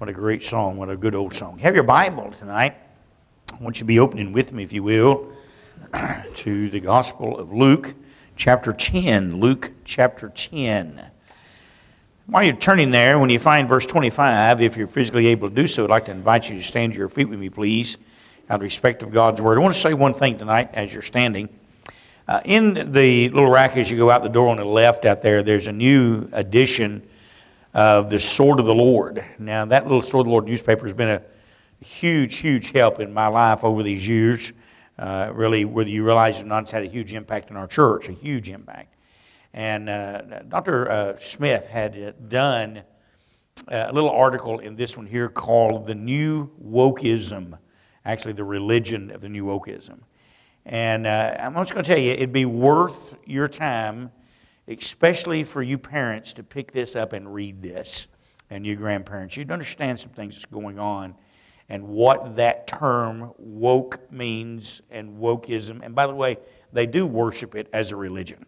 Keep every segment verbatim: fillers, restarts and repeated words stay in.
What a great song. What a good old song. Have your Bible tonight. I want you to be opening with me, if you will, to the Gospel of Luke, chapter ten. Luke, chapter ten. While you're turning there, when you find verse twenty-five, if you're physically able to do so, I'd like to invite you to stand to your feet with me, please, out of respect of God's Word. I want to say one thing tonight as you're standing. Uh, in the little rack as you go out the door on the left out there, there's a new edition of the Sword of the Lord. Now, that little Sword of the Lord newspaper has been a huge, huge help in my life over these years. Uh, really, whether you realize it or not, it's had a huge impact in our church, a huge impact. And uh, Doctor Uh, Smith had done a little article in this one here called The New Wokeism, actually the religion of the New Wokeism. And uh, I'm just going to tell you, it'd be worth your time, especially for you parents, to pick this up and read this, and you grandparents. You'd understand some things that's going on and what that term woke means and wokeism. And by the way, they do worship it as a religion,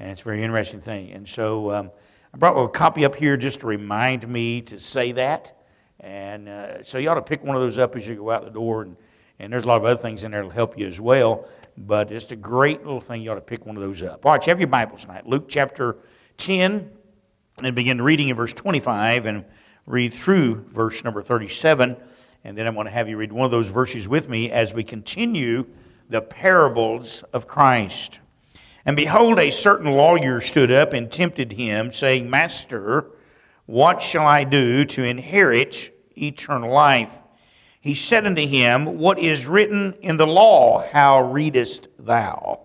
and it's a very interesting thing. And so um, I brought a copy up here just to remind me to say that. And uh, so you ought to pick one of those up as you go out the door, and, and there's a lot of other things in there that will help you as well. But it's a great little thing. You ought to pick one of those up. All right, you have your Bibles tonight. Luke chapter ten, and begin reading in verse twenty-five and read through verse number thirty-seven. And then I'm going to have you read one of those verses with me as we continue the parables of Christ. And behold, a certain lawyer stood up and tempted him, saying, Master, what shall I do to inherit eternal life? He said unto him, What is written in the law? How readest thou?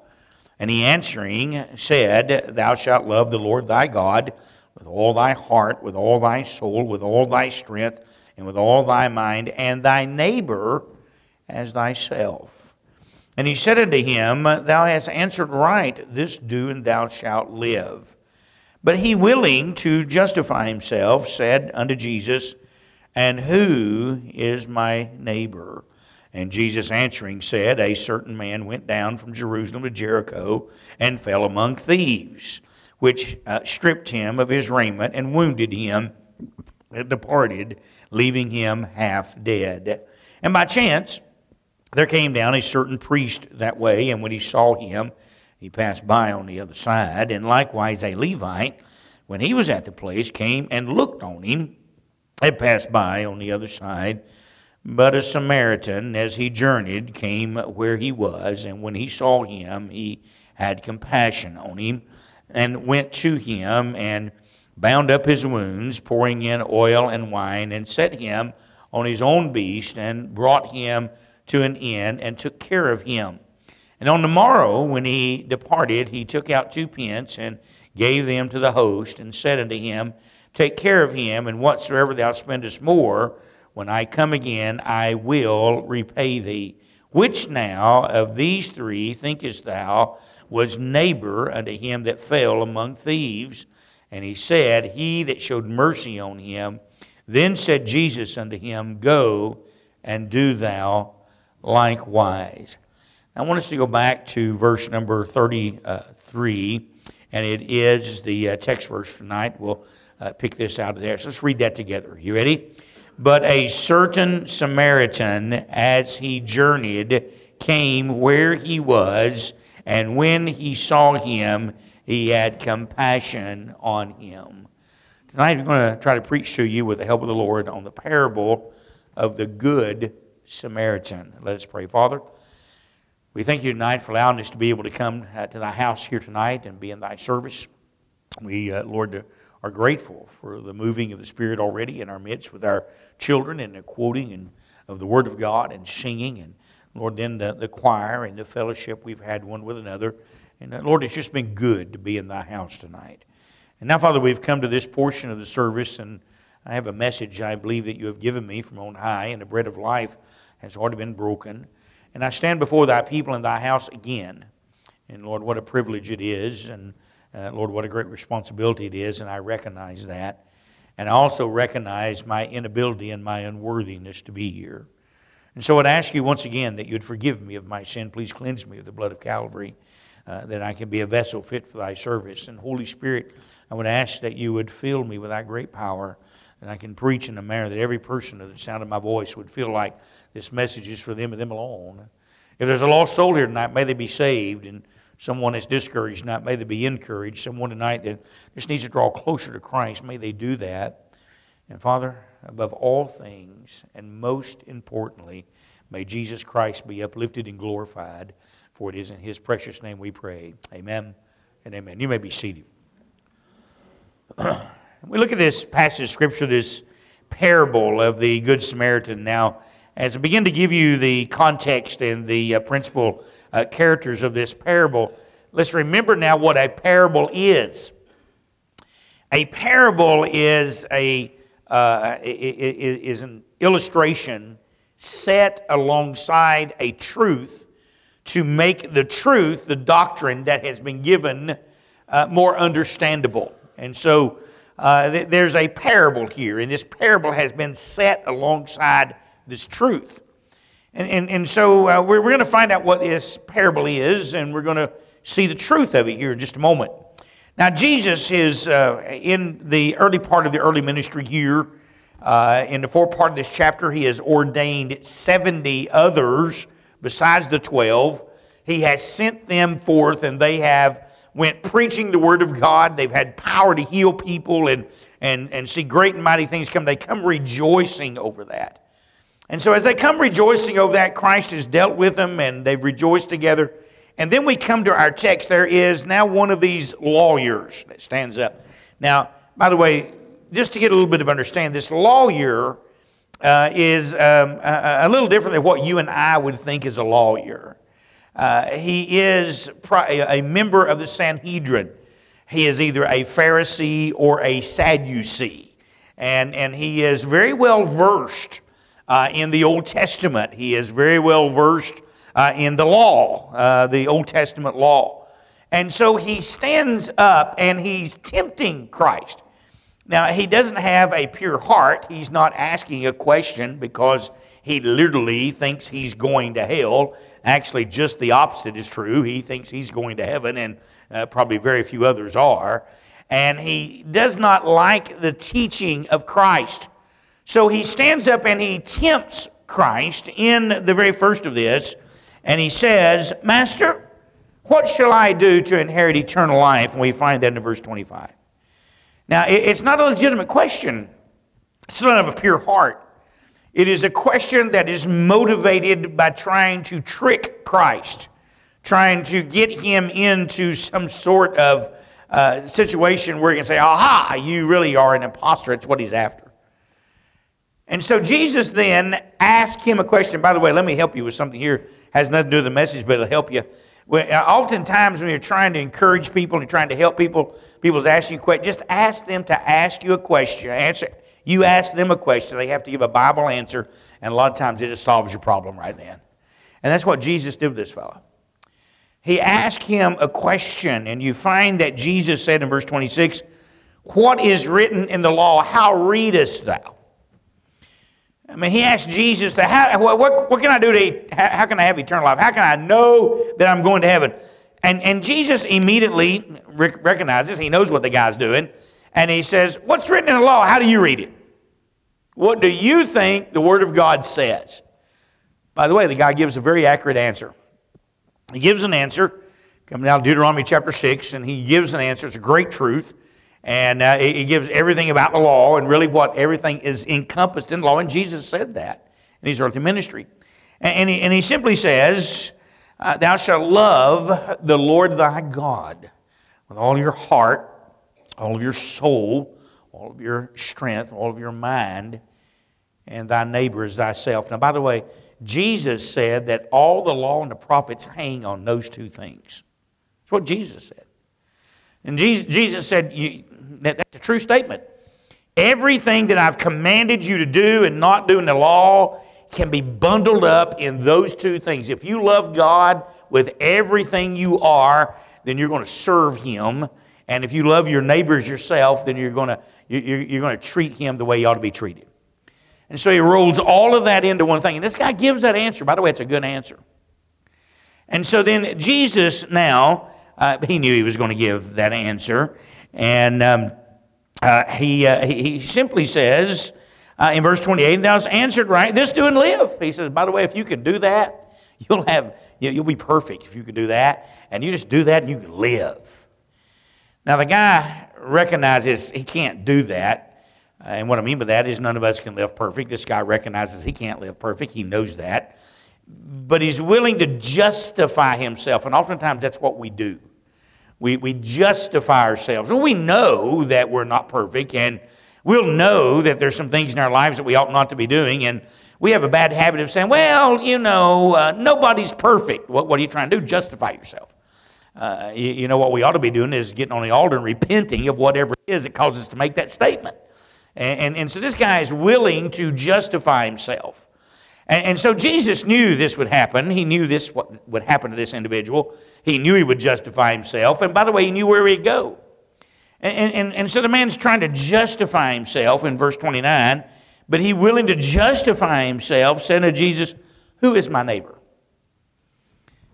And he answering said, Thou shalt love the Lord thy God with all thy heart, with all thy soul, with all thy strength, and with all thy mind, and thy neighbor as thyself. And he said unto him, Thou hast answered right, this do, and thou shalt live. But he, willing to justify himself, said unto Jesus, And who is my neighbor? And Jesus answering said, A certain man went down from Jerusalem to Jericho and fell among thieves, which uh, stripped him of his raiment and wounded him and departed, leaving him half dead. And by chance there came down a certain priest that way, and when he saw him, he passed by on the other side. And likewise a Levite, when he was at the place, came and looked on him, and passed by on the other side. But a Samaritan, as he journeyed, came where he was, and when he saw him, he had compassion on him, and went to him, and bound up his wounds, pouring in oil and wine, and set him on his own beast, and brought him to an inn, and took care of him. And on the morrow, when he departed, he took out two pence, and gave them to the host, and said unto him, Take care of him, and whatsoever thou spendest more, when I come again, I will repay thee. Which now of these three thinkest thou was neighbor unto him that fell among thieves? And he said, He that showed mercy on him. Then said Jesus unto him, Go and do thou likewise. I want us to go back to verse number thirty-three, and it is the text verse tonight. We'll Uh, pick this out of there. So let's read that together. You ready? But a certain Samaritan, as he journeyed, came where he was, and when he saw him, he had compassion on him. Tonight I'm going to try to preach to you with the help of the Lord on the parable of the Good Samaritan. Let us pray. Father, we thank you tonight for allowing us to be able to come uh, to thy house here tonight and be in thy service. We, uh, Lord, uh, are grateful for the moving of the Spirit already in our midst with our children and the quoting and of the Word of God and singing, and Lord, then the, the choir and the fellowship we've had one with another. And uh, Lord, it's just been good to be in thy house tonight. And now, Father, we've come to this portion of the service, and I have a message I believe that you have given me from on high, and the bread of life has already been broken. And I stand before thy people in thy house again. And Lord, what a privilege it is, and Uh, Lord, what a great responsibility it is, and I recognize that. And I also recognize my inability and my unworthiness to be here. And so I'd ask you once again that you'd forgive me of my sin. Please cleanse me of the blood of Calvary, uh, that I can be a vessel fit for thy service. And Holy Spirit, I would ask that you would fill me with thy great power, and I can preach in a manner that every person that sounded my voice would feel like this message is for them and them alone. If there's a lost soul here tonight, may they be saved. And someone that's discouraged tonight, may they be encouraged. Someone tonight that just needs to draw closer to Christ, may they do that. And Father, above all things, and most importantly, may Jesus Christ be uplifted and glorified. For it is in His precious name we pray. Amen and amen. You may be seated. We look at this passage of Scripture, this parable of the Good Samaritan. Now, as I begin to give you the context and the uh, principal uh, characters of this parable, let's remember now what a parable is. A parable is a uh, is an illustration set alongside a truth to make the truth, the doctrine that has been given, uh, more understandable. And so uh, th- there's a parable here, and this parable has been set alongside this truth. And and, and so uh, we're, we're going to find out what this parable is, and we're going to see the truth of it here in just a moment. Now, Jesus is uh, in the early part of the early ministry here. Uh, in the fourth part of this chapter, He has ordained seventy others besides the twelve. He has sent them forth, and they have went preaching the Word of God. They've had power to heal people and, and, and see great and mighty things come. They come rejoicing over that. And so as they come rejoicing over that, Christ has dealt with them, and they've rejoiced together. And then we come to our text. There is now one of these lawyers that stands up. Now, by the way, just to get a little bit of understanding, this lawyer uh, is um, a, a little different than what you and I would think is a lawyer. Uh, he is a member of the Sanhedrin. He is either a Pharisee or a Sadducee. And, and he is very well versed uh, in the Old Testament. He is very well versed uh, in the law, uh, the Old Testament law. And so he stands up and he's tempting Christ. Now, he doesn't have a pure heart. He's not asking a question because he literally thinks he's going to hell. Actually, just the opposite is true. He thinks he's going to heaven, and uh, probably very few others are. And he does not like the teaching of Christ. So he stands up and he tempts Christ in the very first of this, and he says, "Master, what shall I do to inherit eternal life?" And we find that in verse twenty-five. Now, it's not a legitimate question. It's not of a pure heart. It is a question that is motivated by trying to trick Christ, trying to get Him into some sort of uh, situation where He can say, "Aha, you really are an imposter." It's what He's after. And so Jesus then asked him a question. By the way, let me help you with something here. It has nothing to do with the message, but it'll help you. Oftentimes when you're trying to encourage people and trying to help people, people's asking you questions, just ask them to ask you a question. Answer. You ask them a question, they have to give a Bible answer, and a lot of times it just solves your problem right then. And that's what Jesus did with this fellow. He asked him a question, and you find that Jesus said in verse twenty-six, "What is written in the law? How readest thou?" I mean, he asked Jesus, how, what, what can I do to eat? How, how can I have eternal life? How can I know that I'm going to heaven? And, and Jesus immediately rec- recognizes, He knows what the guy's doing, and He says, "What's written in the law? How do you read it? What do you think the Word of God says?" By the way, the guy gives a very accurate answer. He gives an answer, coming out of Deuteronomy chapter six, and he gives an answer. It's a great truth. And uh, it gives everything about the law and really what everything is encompassed in law. And Jesus said that in His earthly ministry. And, and, he, and he simply says, uh, "Thou shalt love the Lord thy God with all your heart, all of your soul, all of your strength, all of your mind, and thy neighbor as thyself." Now, by the way, Jesus said that all the law and the prophets hang on those two things. That's what Jesus said. And Jesus said, you, that, that's a true statement. Everything that I've commanded you to do and not do in the law can be bundled up in those two things. If you love God with everything you are, then you're going to serve Him. And if you love your neighbors yourself, then you're going to, you're, you're going to treat him the way he ought to be treated. And so he rolls all of that into one thing. And this guy gives that answer. By the way, it's a good answer. And so then Jesus now... Uh, he knew he was going to give that answer. And um, uh, he, uh, he he simply says uh, in verse twenty-eight, "And thou hast answered right, this do and live." He says, by the way, if you could do that, you'll have you'll be perfect if you could do that, and you just do that and you can live. Now the guy recognizes he can't do that. And what I mean by that is none of us can live perfect. This guy recognizes he can't live perfect. He knows that. But he's willing to justify himself. And oftentimes that's what we do. We we justify ourselves. Well, we know that we're not perfect. And we'll know that there's some things in our lives that we ought not to be doing. And we have a bad habit of saying, well, you know, uh, nobody's perfect. What, what are you trying to do? Justify yourself. Uh, you, you know, what we ought to be doing is getting on the altar and repenting of whatever it is that causes us to make that statement. And, and and so this guy is willing to justify himself. And, and so Jesus knew this would happen. He knew this what would happen to this individual. He knew he would justify himself. And by the way, he knew where he'd go. And, and, and so the man's trying to justify himself in verse twenty-nine. But he willing to justify himself, saying to Jesus, "Who is my neighbor?"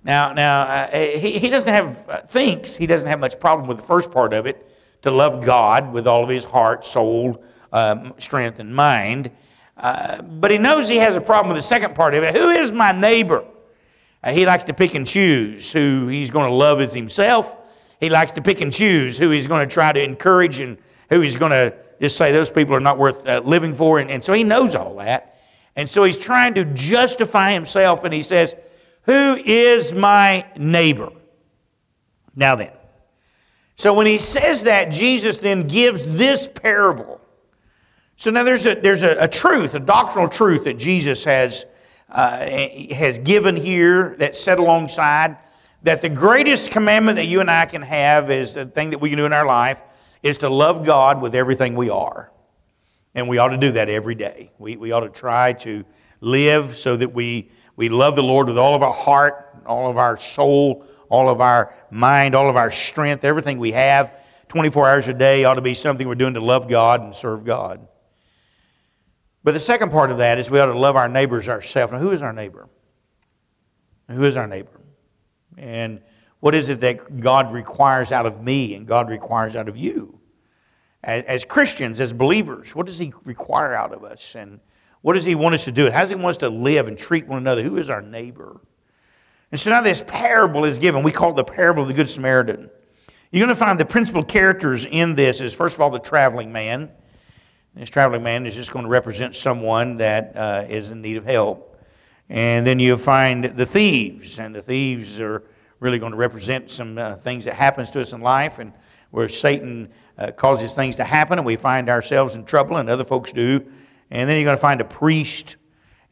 Now, now uh, he, he doesn't have, uh, thinks he doesn't have much problem with the first part of it, to love God with all of his heart, soul, Um, strength and mind, uh, but he knows he has a problem with the second part of it. Who is my neighbor? Uh, he likes to pick and choose who he's going to love as himself. He likes to pick and choose who he's going to try to encourage and who he's going to just say those people are not worth uh, living for. And, and so he knows all that. And so he's trying to justify himself, and he says, "Who is my neighbor?" Now then. So when he says that, Jesus then gives this parable. So now there's a there's a, a truth, a doctrinal truth that Jesus has uh, has given here that's set alongside that the greatest commandment that you and I can have is the thing that we can do in our life is to love God with everything we are, and we ought to do that every day. We we ought to try to live so that we we love the Lord with all of our heart, all of our soul, all of our mind, all of our strength, everything we have. twenty-four hours a day ought to be something we're doing to love God and serve God. But the second part of that is we ought to love our neighbors ourselves. Now, who is our neighbor? Who is our neighbor? And what is it that God requires out of me and God requires out of you? As Christians, as believers, what does He require out of us? And what does He want us to do? How does He want us to live and treat one another? Who is our neighbor? And so now this parable is given. We call it the parable of the Good Samaritan. You're going to find the principal characters in this is, first of all, the traveling man. This traveling man is just going to represent someone that uh, is in need of help. And then you'll find the thieves, and the thieves are really going to represent some uh, things that happens to us in life and where Satan uh, causes things to happen and we find ourselves in trouble and other folks do. And then you're going to find a priest,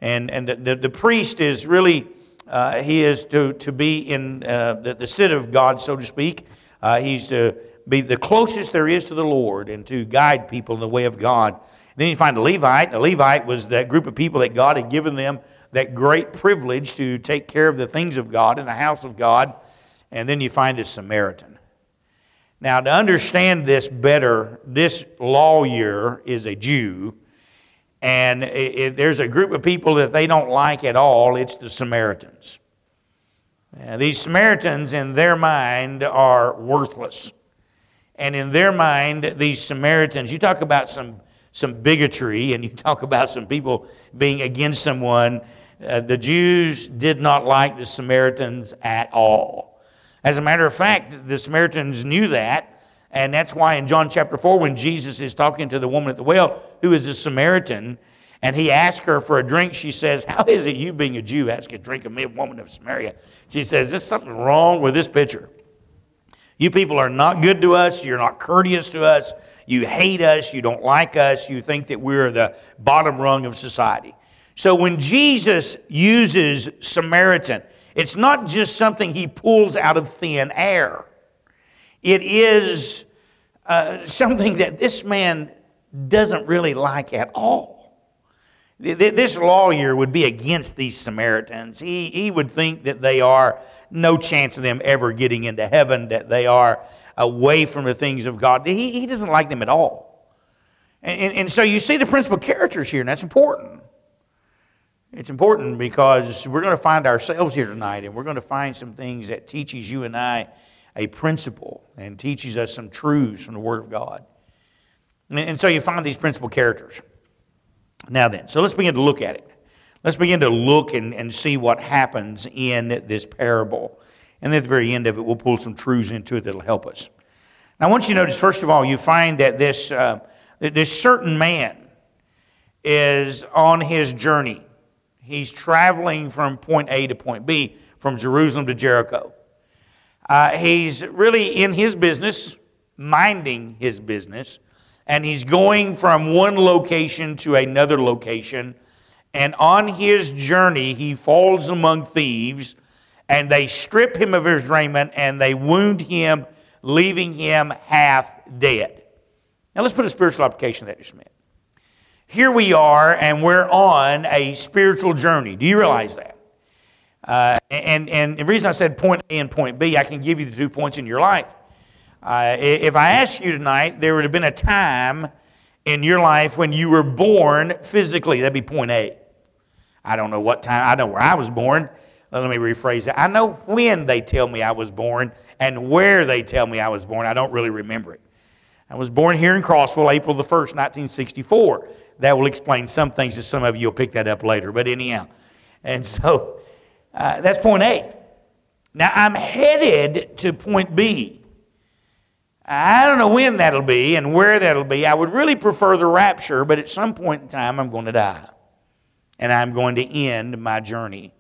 and, and the, the, the priest is really, uh, he is to, to be in uh, the, the sit of God, so to speak. Uh, he's to be the closest there is to the Lord and to guide people in the way of God. Then you find a Levite. A Levite was that group of people that God had given them that great privilege to take care of the things of God in the house of God. And then you find a Samaritan. Now, to understand this better, this lawyer is a Jew. And if there's a group of people that they don't like at all, it's the Samaritans. Now, these Samaritans, in their mind, are worthless. And in their mind, these Samaritans, you talk about some, some bigotry and you talk about some people being against someone. Uh, the Jews did not like the Samaritans at all. As a matter of fact, the Samaritans knew that. And that's why in John chapter four, when Jesus is talking to the woman at the well, who is a Samaritan, and he asked her for a drink. She says, "How is it you, being a Jew, ask a drink of me, a woman of Samaria?" She says, "There's something wrong with this picture. You people are not good to us. You're not courteous to us. You hate us. You don't like us. You think that we're the bottom rung of society." So when Jesus uses Samaritan, it's not just something he pulls out of thin air. It is uh, something that this man doesn't really like at all. This lawyer would be against these Samaritans. He, he would think that they are no chance of them ever getting into heaven, that they are away from the things of God. He, he doesn't like them at all. And, and, and so you see the principal characters here, and that's important. It's important because we're going to find ourselves here tonight, and we're going to find some things that teaches you and I a principle and teaches us some truths from the Word of God. And so you find these principal characters. Now then, so let's begin to look at it. Let's begin to look and, and see what happens in this parable. And at the very end of it, we'll pull some truths into it that'll help us. Now, I want you to notice, first of all, you find that this, uh, this certain man is on his journey. He's traveling from point A to point B, from Jerusalem to Jericho. Uh, he's really in his business, minding his business, and he's going from one location to another location. And on his journey, he falls among thieves, and they strip him of his raiment, and they wound him, leaving him half dead. Now let's put a spiritual application to that just a minute. Here we are, and we're on a spiritual journey. Do you realize that? Uh, and, and the reason I said point A and point B, I can give you the two points in your life. Uh, if I asked you tonight, there would have been a time in your life when you were born physically. That'd be point A. I don't know what time. I know where I was born. Let me rephrase that. I know when they tell me I was born and where they tell me I was born. I don't really remember it. I was born here in Crossville, April the first, nineteen sixty-four. That will explain some things to some of you. You'll pick that up later. But anyhow, and so uh, that's point A. Now, I'm headed to point B. I don't know when that'll be and where that'll be. I would really prefer the rapture, but at some point in time, I'm going to die. And I'm going to end my journey.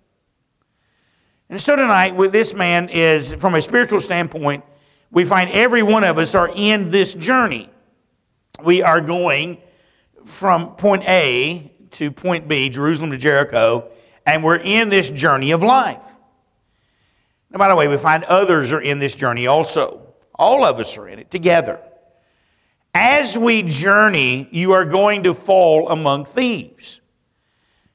And so tonight, with this man is, from a spiritual standpoint, we find every one of us are in this journey. We are going from point A to point B, Jerusalem to Jericho, and we're in this journey of life. Now, by the way, we find others are in this journey also. All of us are in it together. As we journey, you are going to fall among thieves.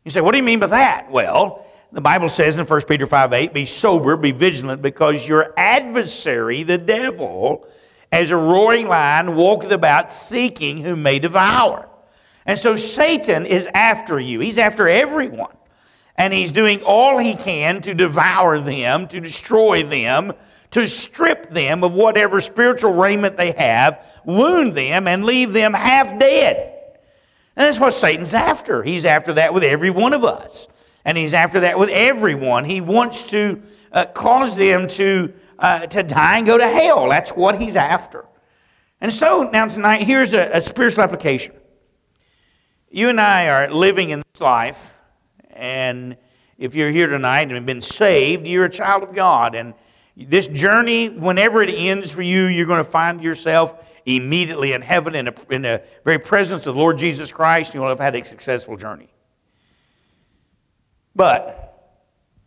You say, what do you mean by that? Well, the Bible says in First Peter five eight, be sober, be vigilant, because your adversary, the devil, as a roaring lion, walketh about seeking whom may devour. And so Satan is after you. He's after everyone. And he's doing all he can to devour them, to destroy them, to strip them of whatever spiritual raiment they have, wound them, and leave them half dead. And that's what Satan's after. He's after that with every one of us. And he's after that with everyone. He wants to uh, cause them to, uh, to die and go to hell. That's what he's after. And so, now tonight, here's a, a spiritual application. You and I are living in this life, and if you're here tonight and have been saved, you're a child of God, and this journey, whenever it ends for you, you're going to find yourself immediately in heaven in, a, in the very presence of the Lord Jesus Christ. You'll have had a successful journey. But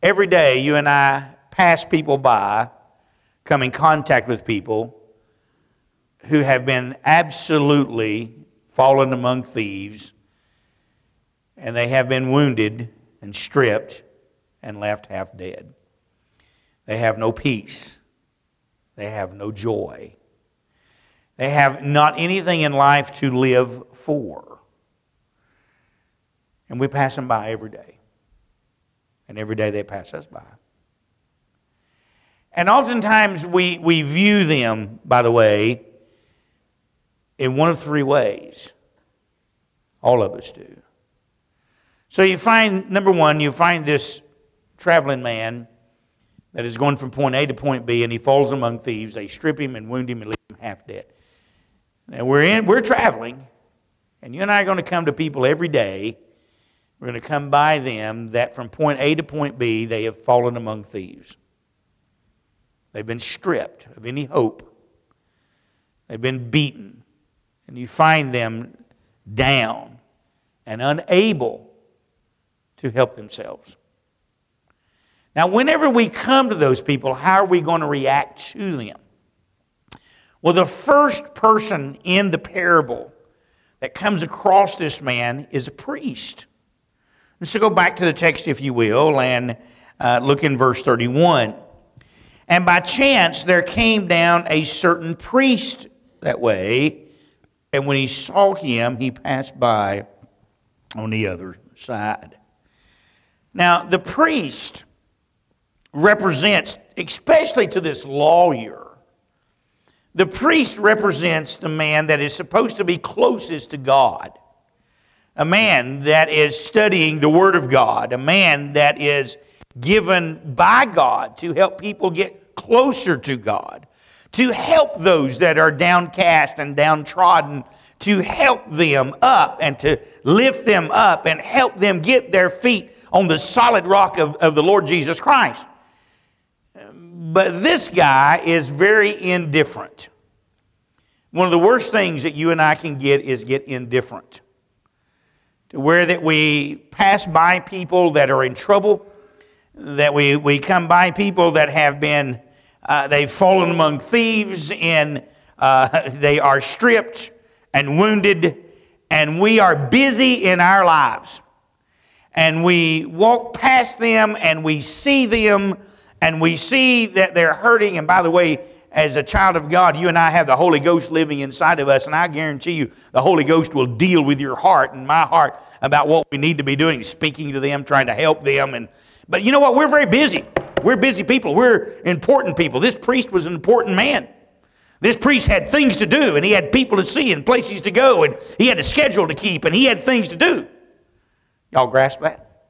every day you and I pass people by, come in contact with people who have been absolutely fallen among thieves, and they have been wounded and stripped and left half dead. They have no peace. They have no joy. They have not anything in life to live for. And we pass them by every day. And every day they pass us by. And oftentimes we, we view them, by the way, in one of three ways. All of us do. So you find, number one, you find this traveling man that is going from point A to point B, and he falls among thieves. They strip him and wound him and leave him half dead. And we're in, we're traveling, and you and I are going to come to people every day. We're going to come by them that from point A to point B, they have fallen among thieves. They've been stripped of any hope. They've been beaten. And you find them down and unable to help themselves. Now, whenever we come to those people, how are we going to react to them? Well, the first person in the parable that comes across this man is a priest. And so go back to the text, if you will, and uh, look in verse thirty-one. And by chance there came down a certain priest that way, and when he saw him, he passed by on the other side. Now, the priest represents, especially to this lawyer, The priest represents the man that is supposed to be closest to God. A man that is studying the Word of God. A man that is given by God to help people get closer to God. To help those that are downcast and downtrodden. To help them up and to lift them up and help them get their feet on the solid rock of, of the Lord Jesus Christ. But this guy is very indifferent. One of the worst things that you and I can get is get indifferent. To where that we pass by people that are in trouble, that we, we come by people that have been, uh, they've fallen among thieves and uh, they are stripped and wounded, and we are busy in our lives. And we walk past them and we see them and we see that they're hurting. And by the way, as a child of God, you and I have the Holy Ghost living inside of us. And I guarantee you, the Holy Ghost will deal with your heart and my heart about what we need to be doing, speaking to them, trying to help them. And But you know what? We're very busy. We're busy people. We're important people. This priest was an important man. This priest had things to do, and he had people to see and places to go, and he had a schedule to keep, and he had things to do. Y'all grasp that?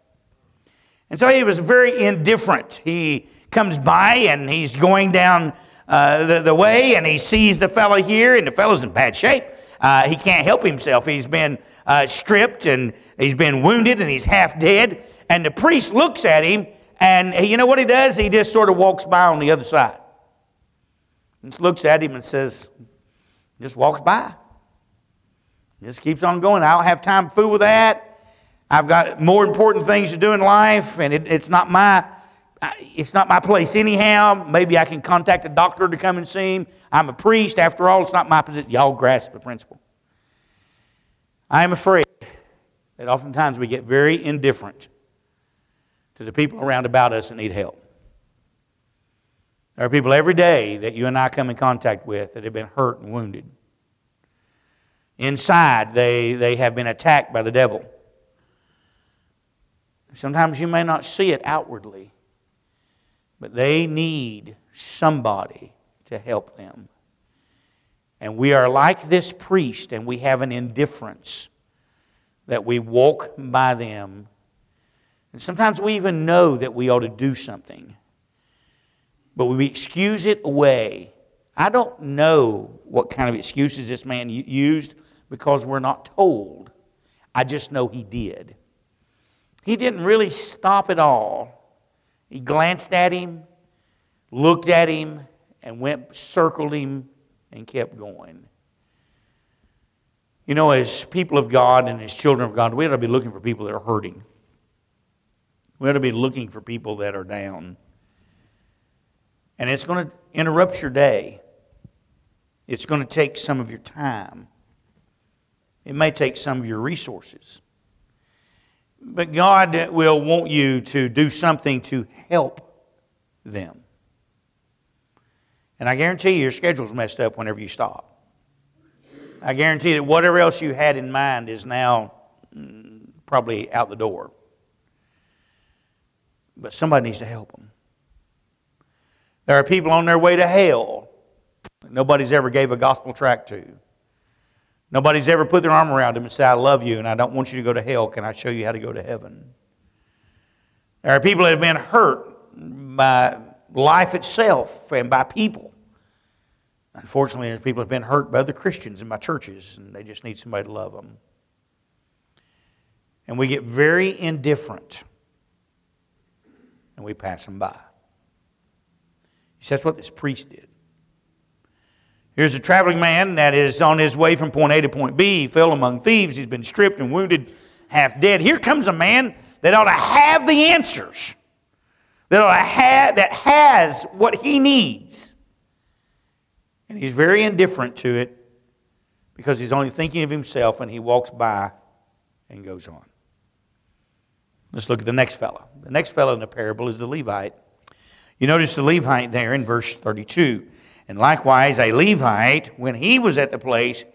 And so he was very indifferent. He comes by, and he's going down uh, the, the way, and he sees the fellow here, and the fellow's in bad shape. Uh, he can't help himself. He's been uh, stripped, and he's been wounded, and he's half dead. And the priest looks at him, and he, you know what he does? He just sort of walks by on the other side. Just looks at him and says, just walks by. Just keeps on going. I don't have time to fool with that. I've got more important things to do in life, and it, it's not my it's not my place anyhow. Maybe I can contact a doctor to come and see him. I'm a priest. After all, it's not my position. Y'all grasp the principle. I am afraid that oftentimes we get very indifferent to the people around about us that need help. There are people every day that you and I come in contact with that have been hurt and wounded. Inside, they, they have been attacked by the devil. Sometimes you may not see it outwardly, but they need somebody to help them. And we are like this priest, and we have an indifference that we walk by them. And sometimes we even know that we ought to do something, but we excuse it away. I don't know what kind of excuses this man used because we're not told. I just know he did. He didn't really stop at all. He glanced at him, looked at him, and went, circled him, and kept going. You know, as people of God and as children of God, we ought to be looking for people that are hurting. We ought to be looking for people that are down. And it's going to interrupt your day. It's going to take some of your time. It may take some of your resources. But God will want you to do something to help them. And I guarantee you, your schedule's messed up whenever you stop. I guarantee that whatever else you had in mind is now probably out the door. But somebody needs to help them. There are people on their way to hell that nobody's ever gave a gospel tract to. Nobody's ever put their arm around them and said, I love you and I don't want you to go to hell. Can I show you how to go to heaven? There are people that have been hurt by life itself and by people. Unfortunately, there's people that have been hurt by other Christians and by churches, and they just need somebody to love them. And we get very indifferent and we pass them by. He says, that's what this priest did. Here's a traveling man that is on his way from point A to point B. He fell among thieves. He's been stripped and wounded, half dead. Here comes a man that ought to have the answers, that, ought to have, that has what he needs. And he's very indifferent to it because he's only thinking of himself, and he walks by and goes on. Let's look at the next fellow. The next fellow in the parable is the Levite. You notice the Levite there in verse thirty-two. And likewise, a Levite, when he was at the place,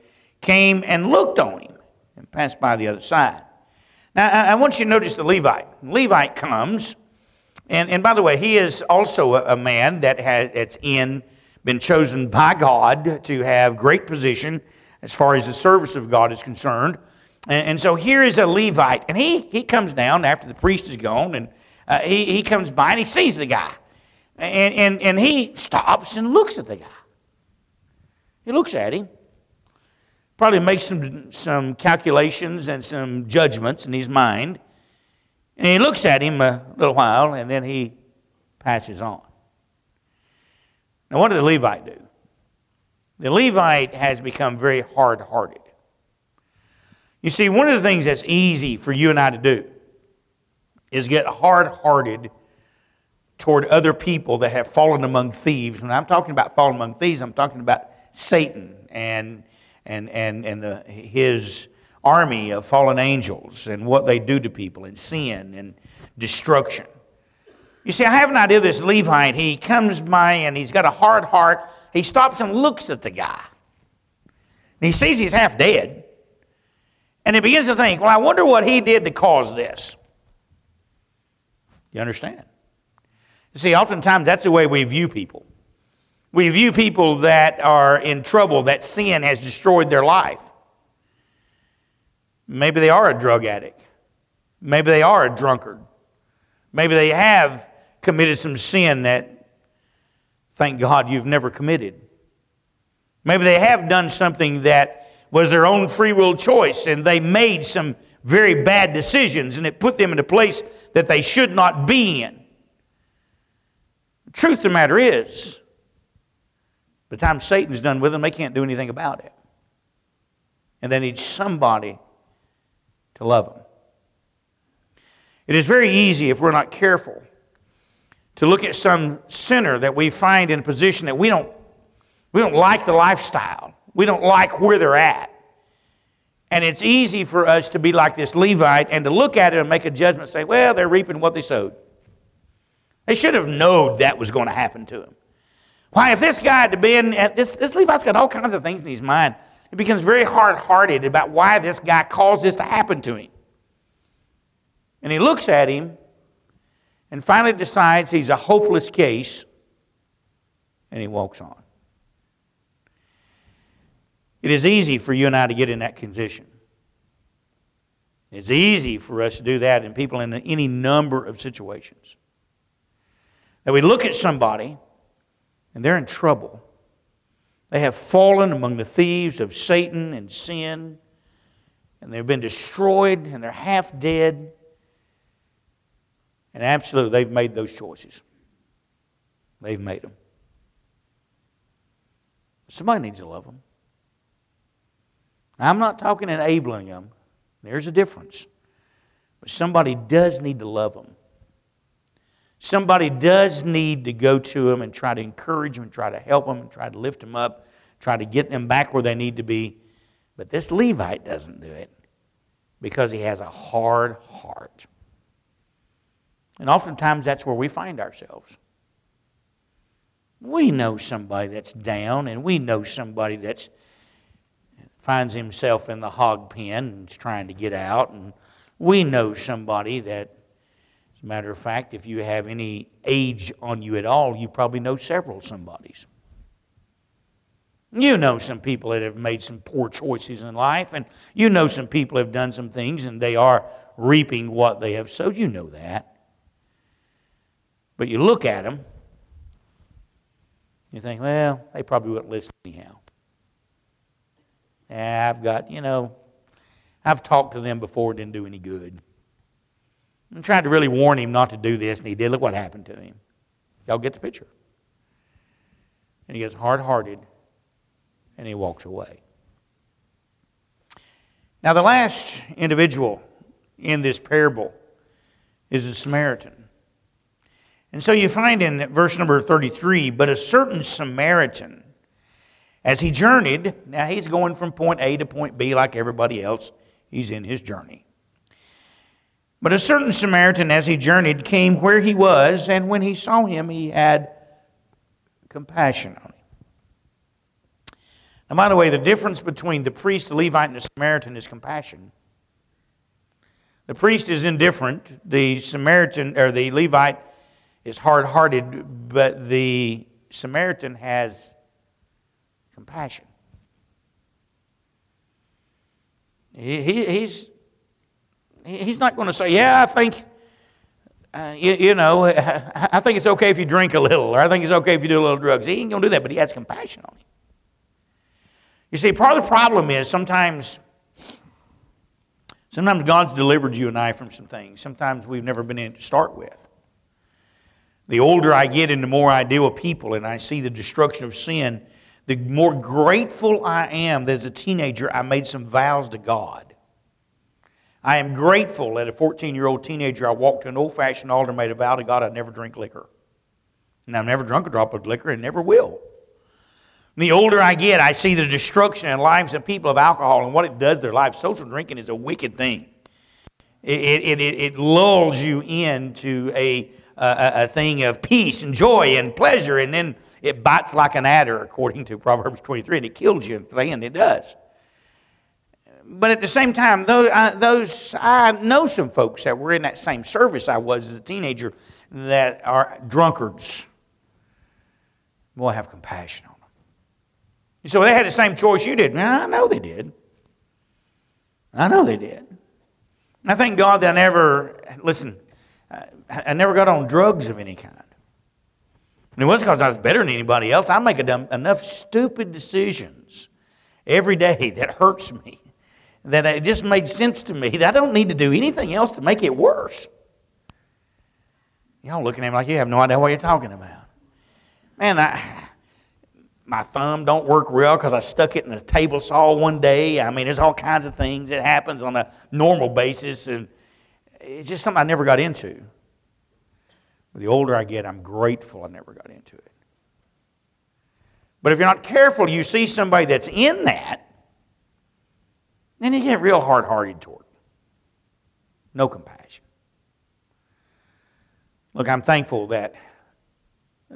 came and looked on him and passed by the other side. Now, I want you to notice the Levite. Levite comes, and, and by the way, he is also a, a man that has, that's in been chosen by God to have great position as far as the service of God is concerned. And, and so here is a Levite, and he, he comes down after the priest is gone, and uh, he, he comes by and he sees the guy. And, and, and he stops and looks at the guy. He looks at him, probably makes some, some calculations and some judgments in his mind. And he looks at him a little while, and then he passes on. Now, what did the Levite do? The Levite has become very hard-hearted. You see, one of the things that's easy for you and I to do is get hard-hearted toward other people that have fallen among thieves. When I'm talking about fallen among thieves, I'm talking about Satan and and and and the, his army of fallen angels and what they do to people and sin and destruction. You see, I have an idea of this Levite. He comes by and he's got a hard heart. He stops and looks at the guy. And he sees he's half dead. And he begins to think, well, I wonder what he did to cause this. You understand? You see, oftentimes that's the way we view people. We view people that are in trouble, that sin has destroyed their life. Maybe they are a drug addict. Maybe they are a drunkard. Maybe they have committed some sin that, thank God, you've never committed. Maybe they have done something that was their own free will choice, and they made some very bad decisions, and it put them in a place that they should not be in. The truth of the matter is, by the time Satan's done with them, they can't do anything about it. And they need somebody to love them. It is very easy, if we're not careful, to look at some sinner that we find in a position that we don't, we don't like the lifestyle. We don't like where they're at. And it's easy for us to be like this Levite and to look at it and make a judgment and say, well, they're reaping what they sowed. They should have known that was going to happen to them. Why, if this guy had been, this, this Levite's got all kinds of things in his mind. It becomes very hard-hearted about why this guy caused this to happen to him. And he looks at him and finally decides he's a hopeless case, and he walks on. It is easy for you and I to get in that condition. It's easy for us to do that in people in any number of situations. That we look at somebody, and they're in trouble. They have fallen among the thieves of Satan and sin, and they've been destroyed, and they're half dead. And absolutely, they've made those choices. They've made them. Somebody needs to love them. Now, I'm not talking enabling them. There's a difference. But somebody does need to love them. Somebody does need to go to them and try to encourage them, and try to help them, and try to lift them up, try to get them back where they need to be. But this Levite doesn't do it because he has a hard heart. And oftentimes that's where we find ourselves. We know somebody that's down, and we know somebody that finds himself in the hog pen and is trying to get out, and we know somebody that, as a matter of fact, if you have any age on you at all, you probably know several somebodies. You know some people that have made some poor choices in life, and you know some people have done some things, and they are reaping what they have sowed. You know that. But you look at them, you think, well, they probably wouldn't listen anyhow. Yeah, I've got, you know, I've talked to them before, it didn't do any good. I tried to really warn him not to do this, and he did. Look what happened to him. Y'all get the picture. And he gets hard-hearted, and he walks away. Now, the last individual in this parable is a Samaritan. And so you find in verse number thirty-three, but a certain Samaritan, as he journeyed, now he's going from point A to point B like everybody else. He's in his journey. But a certain Samaritan, as he journeyed, came where he was, and when he saw him, he had compassion on him. Now, by the way, the difference between the priest, the Levite, and the Samaritan is compassion. The priest is indifferent. The Samaritan, or the Levite, is hard-hearted, but the Samaritan has compassion. He, he, he's, he's not going to say, yeah, I think, uh, you, you know, I, I think it's okay if you drink a little, or I think it's okay if you do a little drugs. He ain't going to do that, but he has compassion on him. You see, part of the problem is sometimes, sometimes God's delivered you and I from some things. Sometimes we've never been in it to start with. The older I get and the more I deal with people and I see the destruction of sin, the more grateful I am that as a teenager I made some vows to God. I am grateful that as a fourteen-year-old teenager I walked to an old-fashioned altar and made a vow to God I'd never drink liquor. And I've never drunk a drop of liquor and never will. And the older I get, I see the destruction in lives of people of alcohol and what it does to their lives. Social drinking is a wicked thing. It, it, it, it lulls you into a... Uh, a, a thing of peace and joy and pleasure, and then it bites like an adder, according to Proverbs twenty-three, and it kills you, and it does. But at the same time, those I, those I know some folks that were in that same service I was as a teenager that are drunkards. Boy, have compassion on them. And so they had the same choice you did. Now, I know they did. I know they did. And I thank God that I never, listen, I never got on drugs of any kind. And it wasn't because I was better than anybody else. I make a dumb, enough stupid decisions every day that hurts me, that it just made sense to me that I don't need to do anything else to make it worse. Y'all looking at me like you have no idea what you're talking about. Man, I, my thumb don't work real because I stuck it in a table saw one day. I mean, there's all kinds of things that happens on a normal basis, and it's just something I never got into. The older I get, I'm grateful I never got into it. But if you're not careful, you see somebody that's in that, then you get real hard-hearted toward them. No compassion. Look, I'm thankful that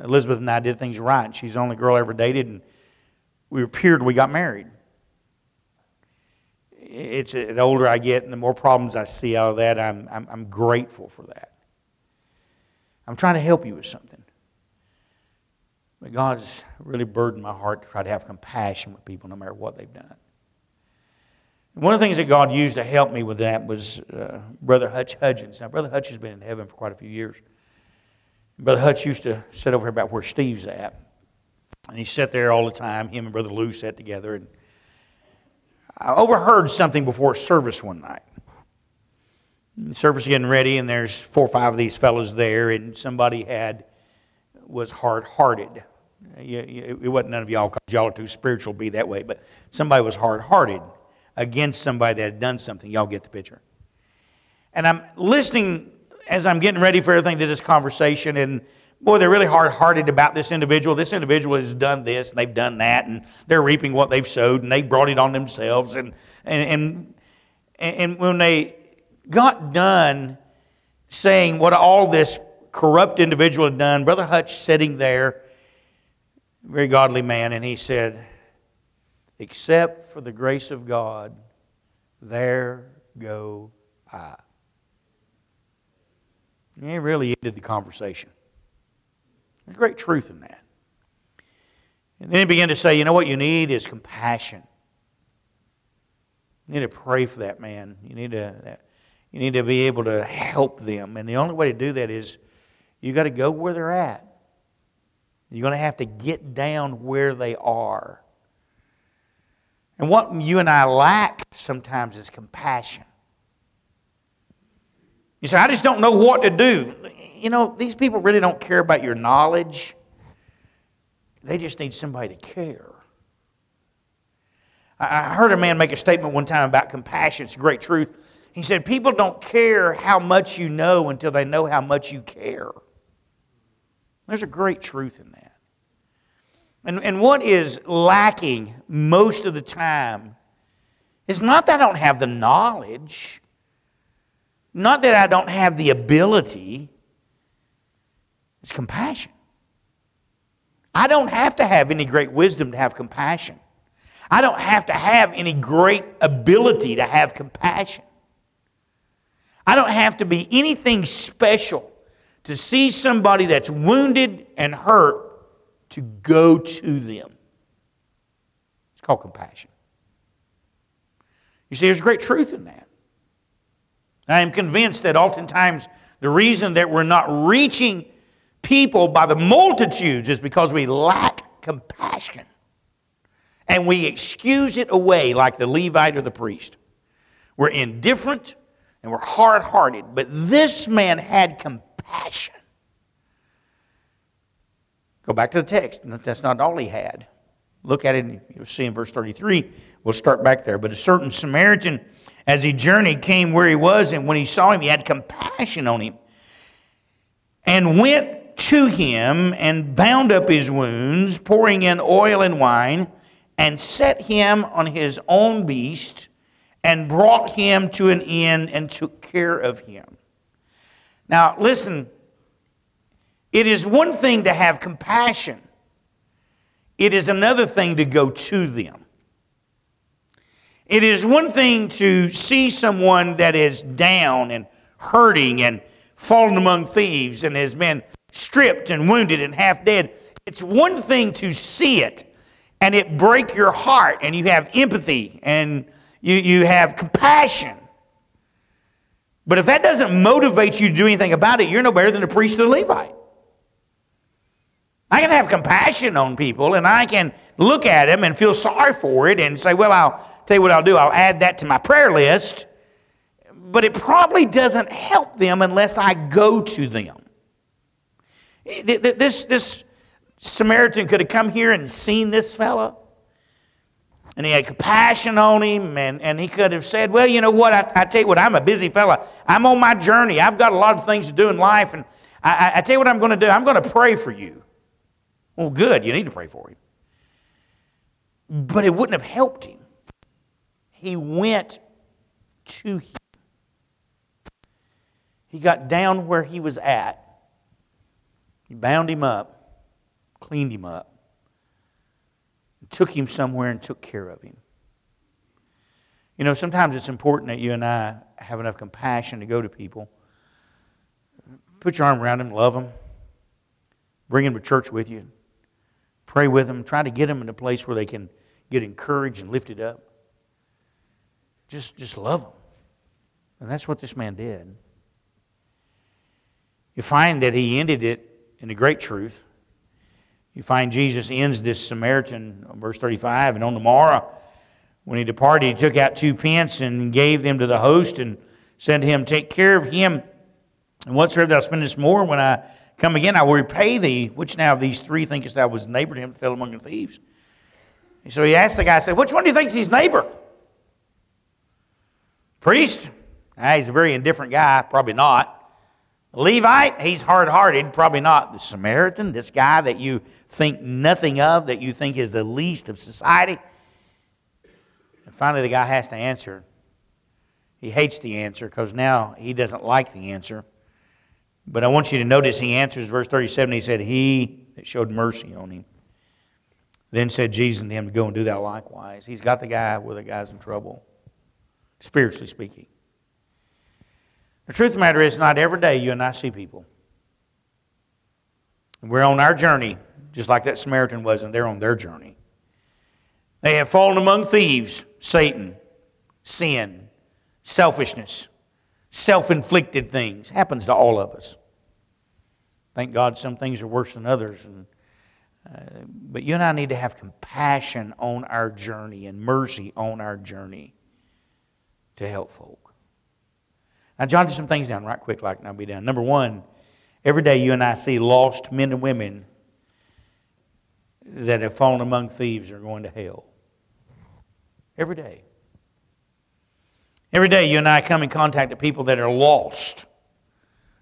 Elizabeth and I did things right. She's the only girl I ever dated, and we appeared we got married. It's the older I get, and the more problems I see out of that, I'm I'm, I'm grateful for that. I'm trying to help you with something. But God's really burdened my heart to try to have compassion with people no matter what they've done. And one of the things that God used to help me with that was uh, Brother Hutch Hudgens. Now, Brother Hutch has been in heaven for quite a few years. Brother Hutch used to sit over here about where Steve's at. And he sat there all the time. Him and Brother Lou sat together. And I overheard something before service one night. Service getting ready, and there's four or five of these fellows there, and somebody had was hard-hearted. It wasn't none of y'all, because y'all are too spiritual to be that way, but somebody was hard-hearted against somebody that had done something. Y'all get the picture. And I'm listening as I'm getting ready for everything to this conversation, and boy, they're really hard-hearted about this individual. This individual has done this, and they've done that, and they're reaping what they've sowed, and they brought it on themselves, and and and, and when they got done saying what all this corrupt individual had done, Brother Hutch sitting there, very godly man, and he said, "Except for the grace of God, there go I." And it really ended the conversation. There's great truth in that. And then he began to say, you know what you need is compassion. You need to pray for that man. You need to... You need to be able to help them. And the only way to do that is you got to go where they're at. You're going to have to get down where they are. And what you and I lack sometimes is compassion. You say, I just don't know what to do. You know, these people really don't care about your knowledge. They just need somebody to care. I heard a man make a statement one time about compassion. It's a great truth. He said, people don't care how much you know until they know how much you care. There's a great truth in that. And, and what is lacking most of the time is not that I don't have the knowledge, not that I don't have the ability, it's compassion. I don't have to have any great wisdom to have compassion. I don't have to have any great ability to have compassion. I don't have to be anything special to see somebody that's wounded and hurt to go to them. It's called compassion. You see, there's great truth in that. I am convinced that oftentimes the reason that we're not reaching people by the multitudes is because we lack compassion. And we excuse it away like the Levite or the priest. We're indifferent and we're hard-hearted. But this man had compassion. Go back to the text. That's not all he had. Look at it, and you'll see in verse thirty-three. We'll start back there. But a certain Samaritan, as he journeyed, came where he was, and when he saw him, he had compassion on him, and went to him and bound up his wounds, pouring in oil and wine, and set him on his own beast, and brought him to an inn, and took care of him. Now, listen, it is one thing to have compassion. It is another thing to go to them. It is one thing to see someone that is down and hurting and fallen among thieves and has been stripped and wounded and half dead. It's one thing to see it and it break your heart and you have empathy and you, you have compassion. But if that doesn't motivate you to do anything about it, you're no better than the priest or the Levite. I can have compassion on people, and I can look at them and feel sorry for it and say, well, I'll tell you what I'll do. I'll add that to my prayer list. But it probably doesn't help them unless I go to them. This, this Samaritan could have come here and seen this fella, and he had compassion on him, and, and he could have said, well, you know what, I, I tell you what, I'm a busy fella. I'm on my journey. I've got a lot of things to do in life, and I, I, I tell you what I'm going to do. I'm going to pray for you. Well, good, you need to pray for him. But it wouldn't have helped him. He went to him. He got down where he was at. He bound him up, cleaned him up, took him somewhere and took care of him. You know, sometimes it's important that you and I have enough compassion to go to people. Put your arm around them, love them, bring them to church with you. Pray with them. Try to get them in a place where they can get encouraged and lifted up. Just, just love them. And that's what this man did. You find that he ended it in the great truth. You find Jesus ends this Samaritan, verse thirty-five, and on the morrow, when he departed, he took out two pence and gave them to the host and said to him, take care of him, and whatsoever thou spendest more, when I come again, I will repay thee. Which now of these three thinkest thou was neighbor to him that fell among the thieves? And so he asked the guy, I said, which one do you think is his neighbor? Priest? Ah, he's a very indifferent guy. Probably not. Levite? He's hard-hearted. Probably not. The Samaritan? This guy that you think nothing of, that you think is the least of society? And finally, the guy has to answer. He hates the answer because now he doesn't like the answer. But I want you to notice he answers verse thirty-seven. He said, he that showed mercy on him. Then said Jesus to him to go and do that likewise. He's got the guy where the guy's in trouble, spiritually speaking. The truth of the matter is, not every day you and I see people. We're on our journey, just like that Samaritan was, and they're on their journey. They have fallen among thieves, Satan, sin, selfishness. Self-inflicted things. Happens to all of us. Thank God some things are worse than others. And, uh, but you and I need to have compassion on our journey and mercy on our journey to help folk. Now, jotted some things down right quick like and I'll be down. Number one, every day you and I see lost men and women that have fallen among thieves are going to hell. Every day. Every day you and I come in contact with people that are lost.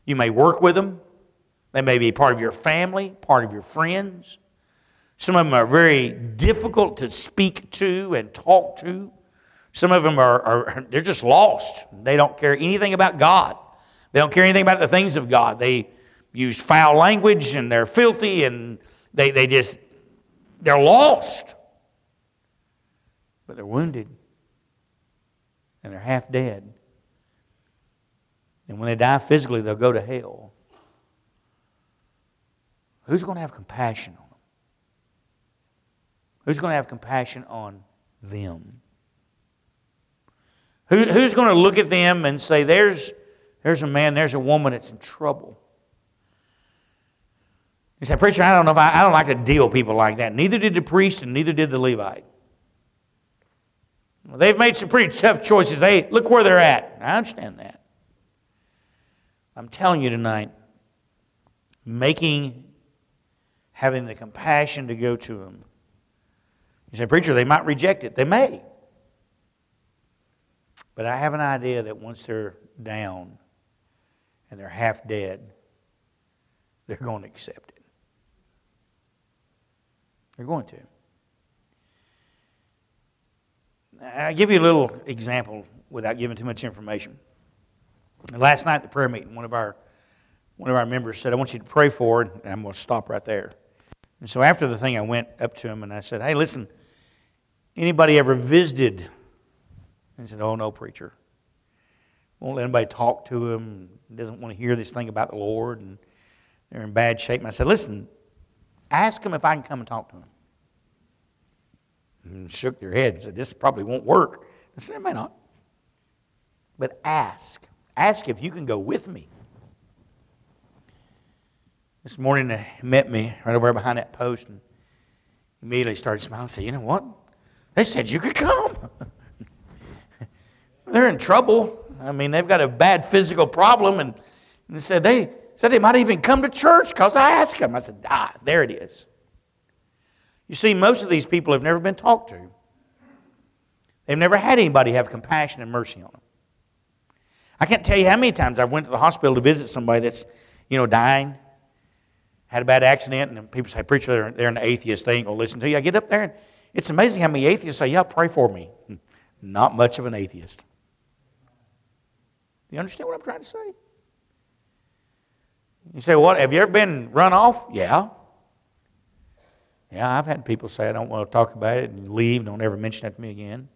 You may work with them. They may be part of your family, part of your friends. Some of them are very difficult to speak to and talk to. Some of them are, are they're just lost. They don't care anything about God. They don't care anything about the things of God. They use foul language and they're filthy and they, they just, they're lost. But they're wounded. And they're half dead. And when they die physically, they'll go to hell. Who's going to have compassion on them? Who's going to have compassion on them. Who, who's going to look at them and say, there's, there's a man, there's a woman that's in trouble? You say, preacher, I don't know if I, I don't like to deal with people like that. Neither did the priest and neither did the Levite. Well, they've made some pretty tough choices. Hey, look where they're at. I understand that. I'm telling you tonight, making, having the compassion to go to them. You say, preacher, they might reject it. They may. But I have an idea that once they're down and they're half dead, they're going to accept it. They're going to. I'll give you a little example without giving too much information. Last night at the prayer meeting, one of our one of our members said, I want you to pray for it, and I'm going to stop right there. And so after the thing, I went up to him and I said, hey, listen, anybody ever visited? And he said, oh, no, preacher. Won't let anybody talk to him. Doesn't want to hear this thing about the Lord. And they're in bad shape. And I said, listen, ask him if I can come and talk to him. And shook their heads. Said, this probably won't work. I said, it may not. But ask. Ask if you can go with me. This morning they met me right over behind that post and immediately started smiling and said, you know what? They said you could come. They're in trouble. I mean, they've got a bad physical problem. And, and they said they said they might even come to church because I asked them. I said, ah, there it is. You see, most of these people have never been talked to. They've never had anybody have compassion and mercy on them. I can't tell you how many times I went to the hospital to visit somebody that's, you know, dying, had a bad accident, and people say, preacher, they're, they're an atheist. They ain't going to listen to you. I get up there, and it's amazing how many atheists say, yeah, pray for me. Not much of an atheist. You understand what I'm trying to say? You say, what, have you ever been run off? Yeah. Yeah, I've had people say, I don't want to talk about it, and leave, don't ever mention that to me again.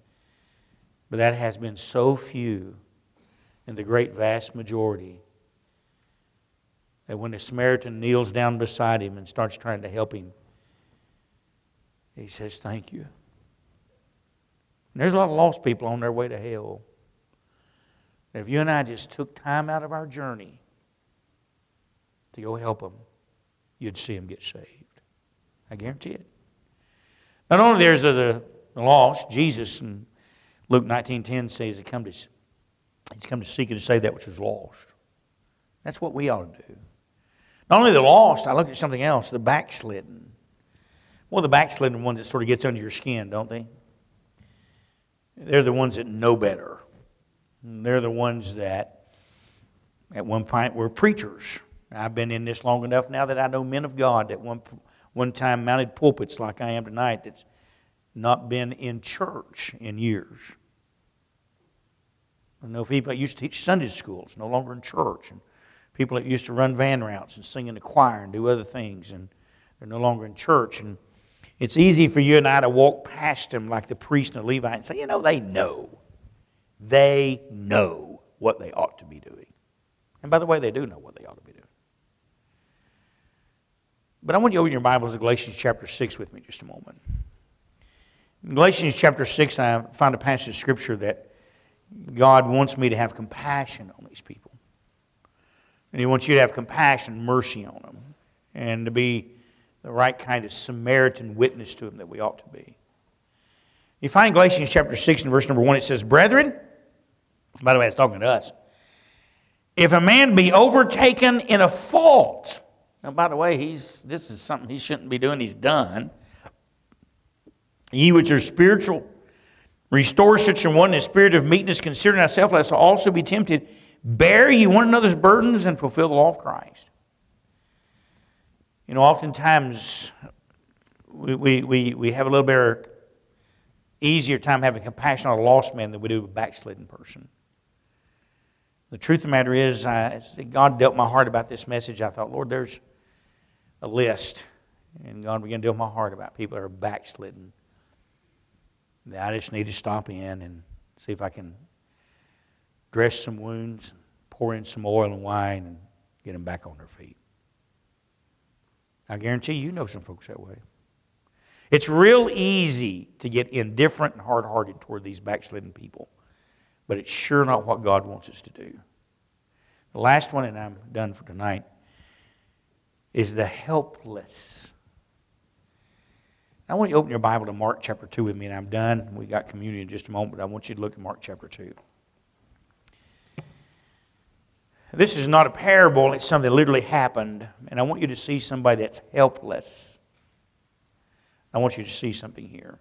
But that has been so few in the great vast majority that when the Samaritan kneels down beside him and starts trying to help him, he says, thank you. And there's a lot of lost people on their way to hell. And if you and I just took time out of our journey to go help them, you'd see them get saved. I guarantee it. Not only there's the lost, Jesus in Luke nineteen ten says he come to, he's come to seek and to save that which was lost. That's what we ought to do. Not only the lost, I looked at something else, the backslidden. Well, the backslidden ones that sort of gets under your skin, don't they? They're the ones that know better. And they're the ones that at one point were preachers. I've been in this long enough now that I know men of God that one One time mounted pulpits like I am tonight that's not been in church in years. I know people that used to teach Sunday schools, no longer in church. And people that used to run van routes and sing in the choir and do other things, and they're no longer in church. And it's easy for you and I to walk past them like the priest and the Levite and say, you know, they know. They know what they ought to be doing. And by the way, they do know what they ought to be doing. But I want you to open your Bibles to Galatians chapter six with me just a moment. In Galatians chapter six, I find a passage of Scripture that God wants me to have compassion on these people. And He wants you to have compassion, mercy on them, and to be the right kind of Samaritan witness to them that we ought to be. You find Galatians chapter six and verse number one, it says, brethren, by the way, it's talking to us, if a man be overtaken in a fault... Now, by the way, he's this is something he shouldn't be doing. He's done. Ye which are spiritual, restore such an one in the spirit of meekness, considering thyself, lest thou also be tempted. Bear ye one another's burdens and fulfill the law of Christ. You know, oftentimes we we we, we have a little bit easier time having compassion on a lost man than we do a backslidden person. The truth of the matter is, I, God dealt my heart about this message. I thought, Lord, there's a list. And God began to deal my heart about people that are backslidden. I just need to stop in and see if I can dress some wounds, pour in some oil and wine, and get them back on their feet. I guarantee you know some folks that way. It's real easy to get indifferent and hard-hearted toward these backslidden people, but it's sure not what God wants us to do. The last one, and I'm done for tonight, is the helpless. I want you to open your Bible to Mark chapter two with me, and I'm done. We got communion in just a moment, but I want you to look at Mark chapter two. This is not a parable, it's something that literally happened, and I want you to see somebody that's helpless. I want you to see something here.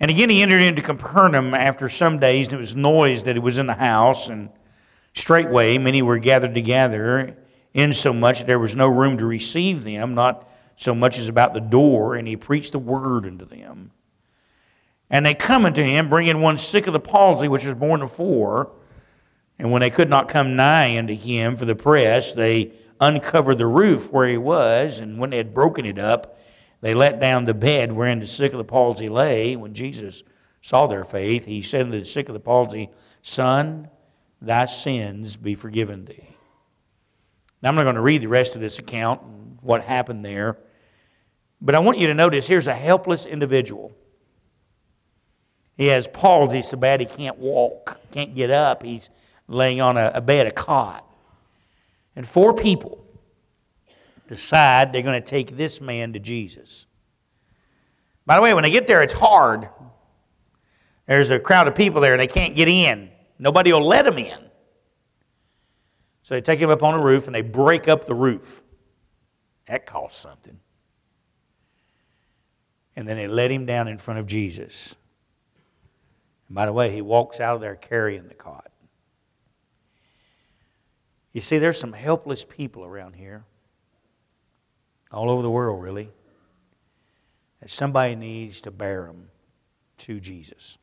And again, he entered into Capernaum after some days, and it was noised that he was in the house, and straightway many were gathered together, insomuch there was no room to receive them, not so much as about the door, and he preached the word unto them. And they come unto him, bringing one sick of the palsy, which was born before. And when they could not come nigh unto him for the press, they uncovered the roof where he was, and when they had broken it up, they let down the bed wherein the sick of the palsy lay. When Jesus saw their faith, he said unto the sick of the palsy, Son, thy sins be forgiven thee. Now I'm not going to read the rest of this account and what happened there, but I want you to notice here's a helpless individual. He has palsy so bad he can't walk, can't get up. He's laying on a, a bed, a cot. And four people decide they're going to take this man to Jesus. By the way, when they get there, it's hard. There's a crowd of people there, and they can't get in. Nobody will let them in. So they take him up on a roof, and they break up the roof. That costs something. And then they let him down in front of Jesus. And by the way, he walks out of there carrying the cot. You see, there's some helpless people around here, all over the world, really, that somebody needs to bear them to Jesus.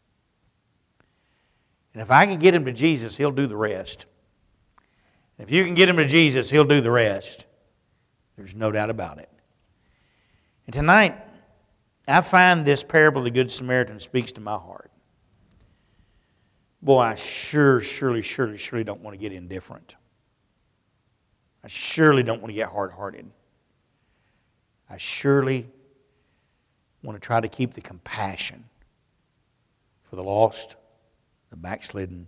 And if I can get him to Jesus, he'll do the rest. If you can get him to Jesus, he'll do the rest. There's no doubt about it. And tonight, I find this parable of the Good Samaritan speaks to my heart. Boy, I sure, surely, surely, surely don't want to get indifferent. I surely don't want to get hard-hearted. I surely want to try to keep the compassion for the lost, the backslidden,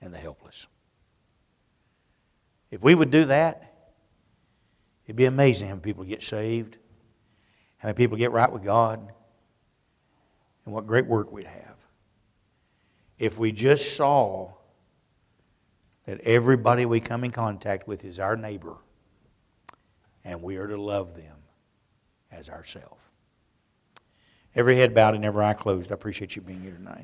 and the helpless. If we would do that, it'd be amazing how many people get saved, how many people get right with God, and what great work we'd have. If we just saw that everybody we come in contact with is our neighbor, and we are to love them as ourselves. Every head bowed and every eye closed. I appreciate you being here tonight.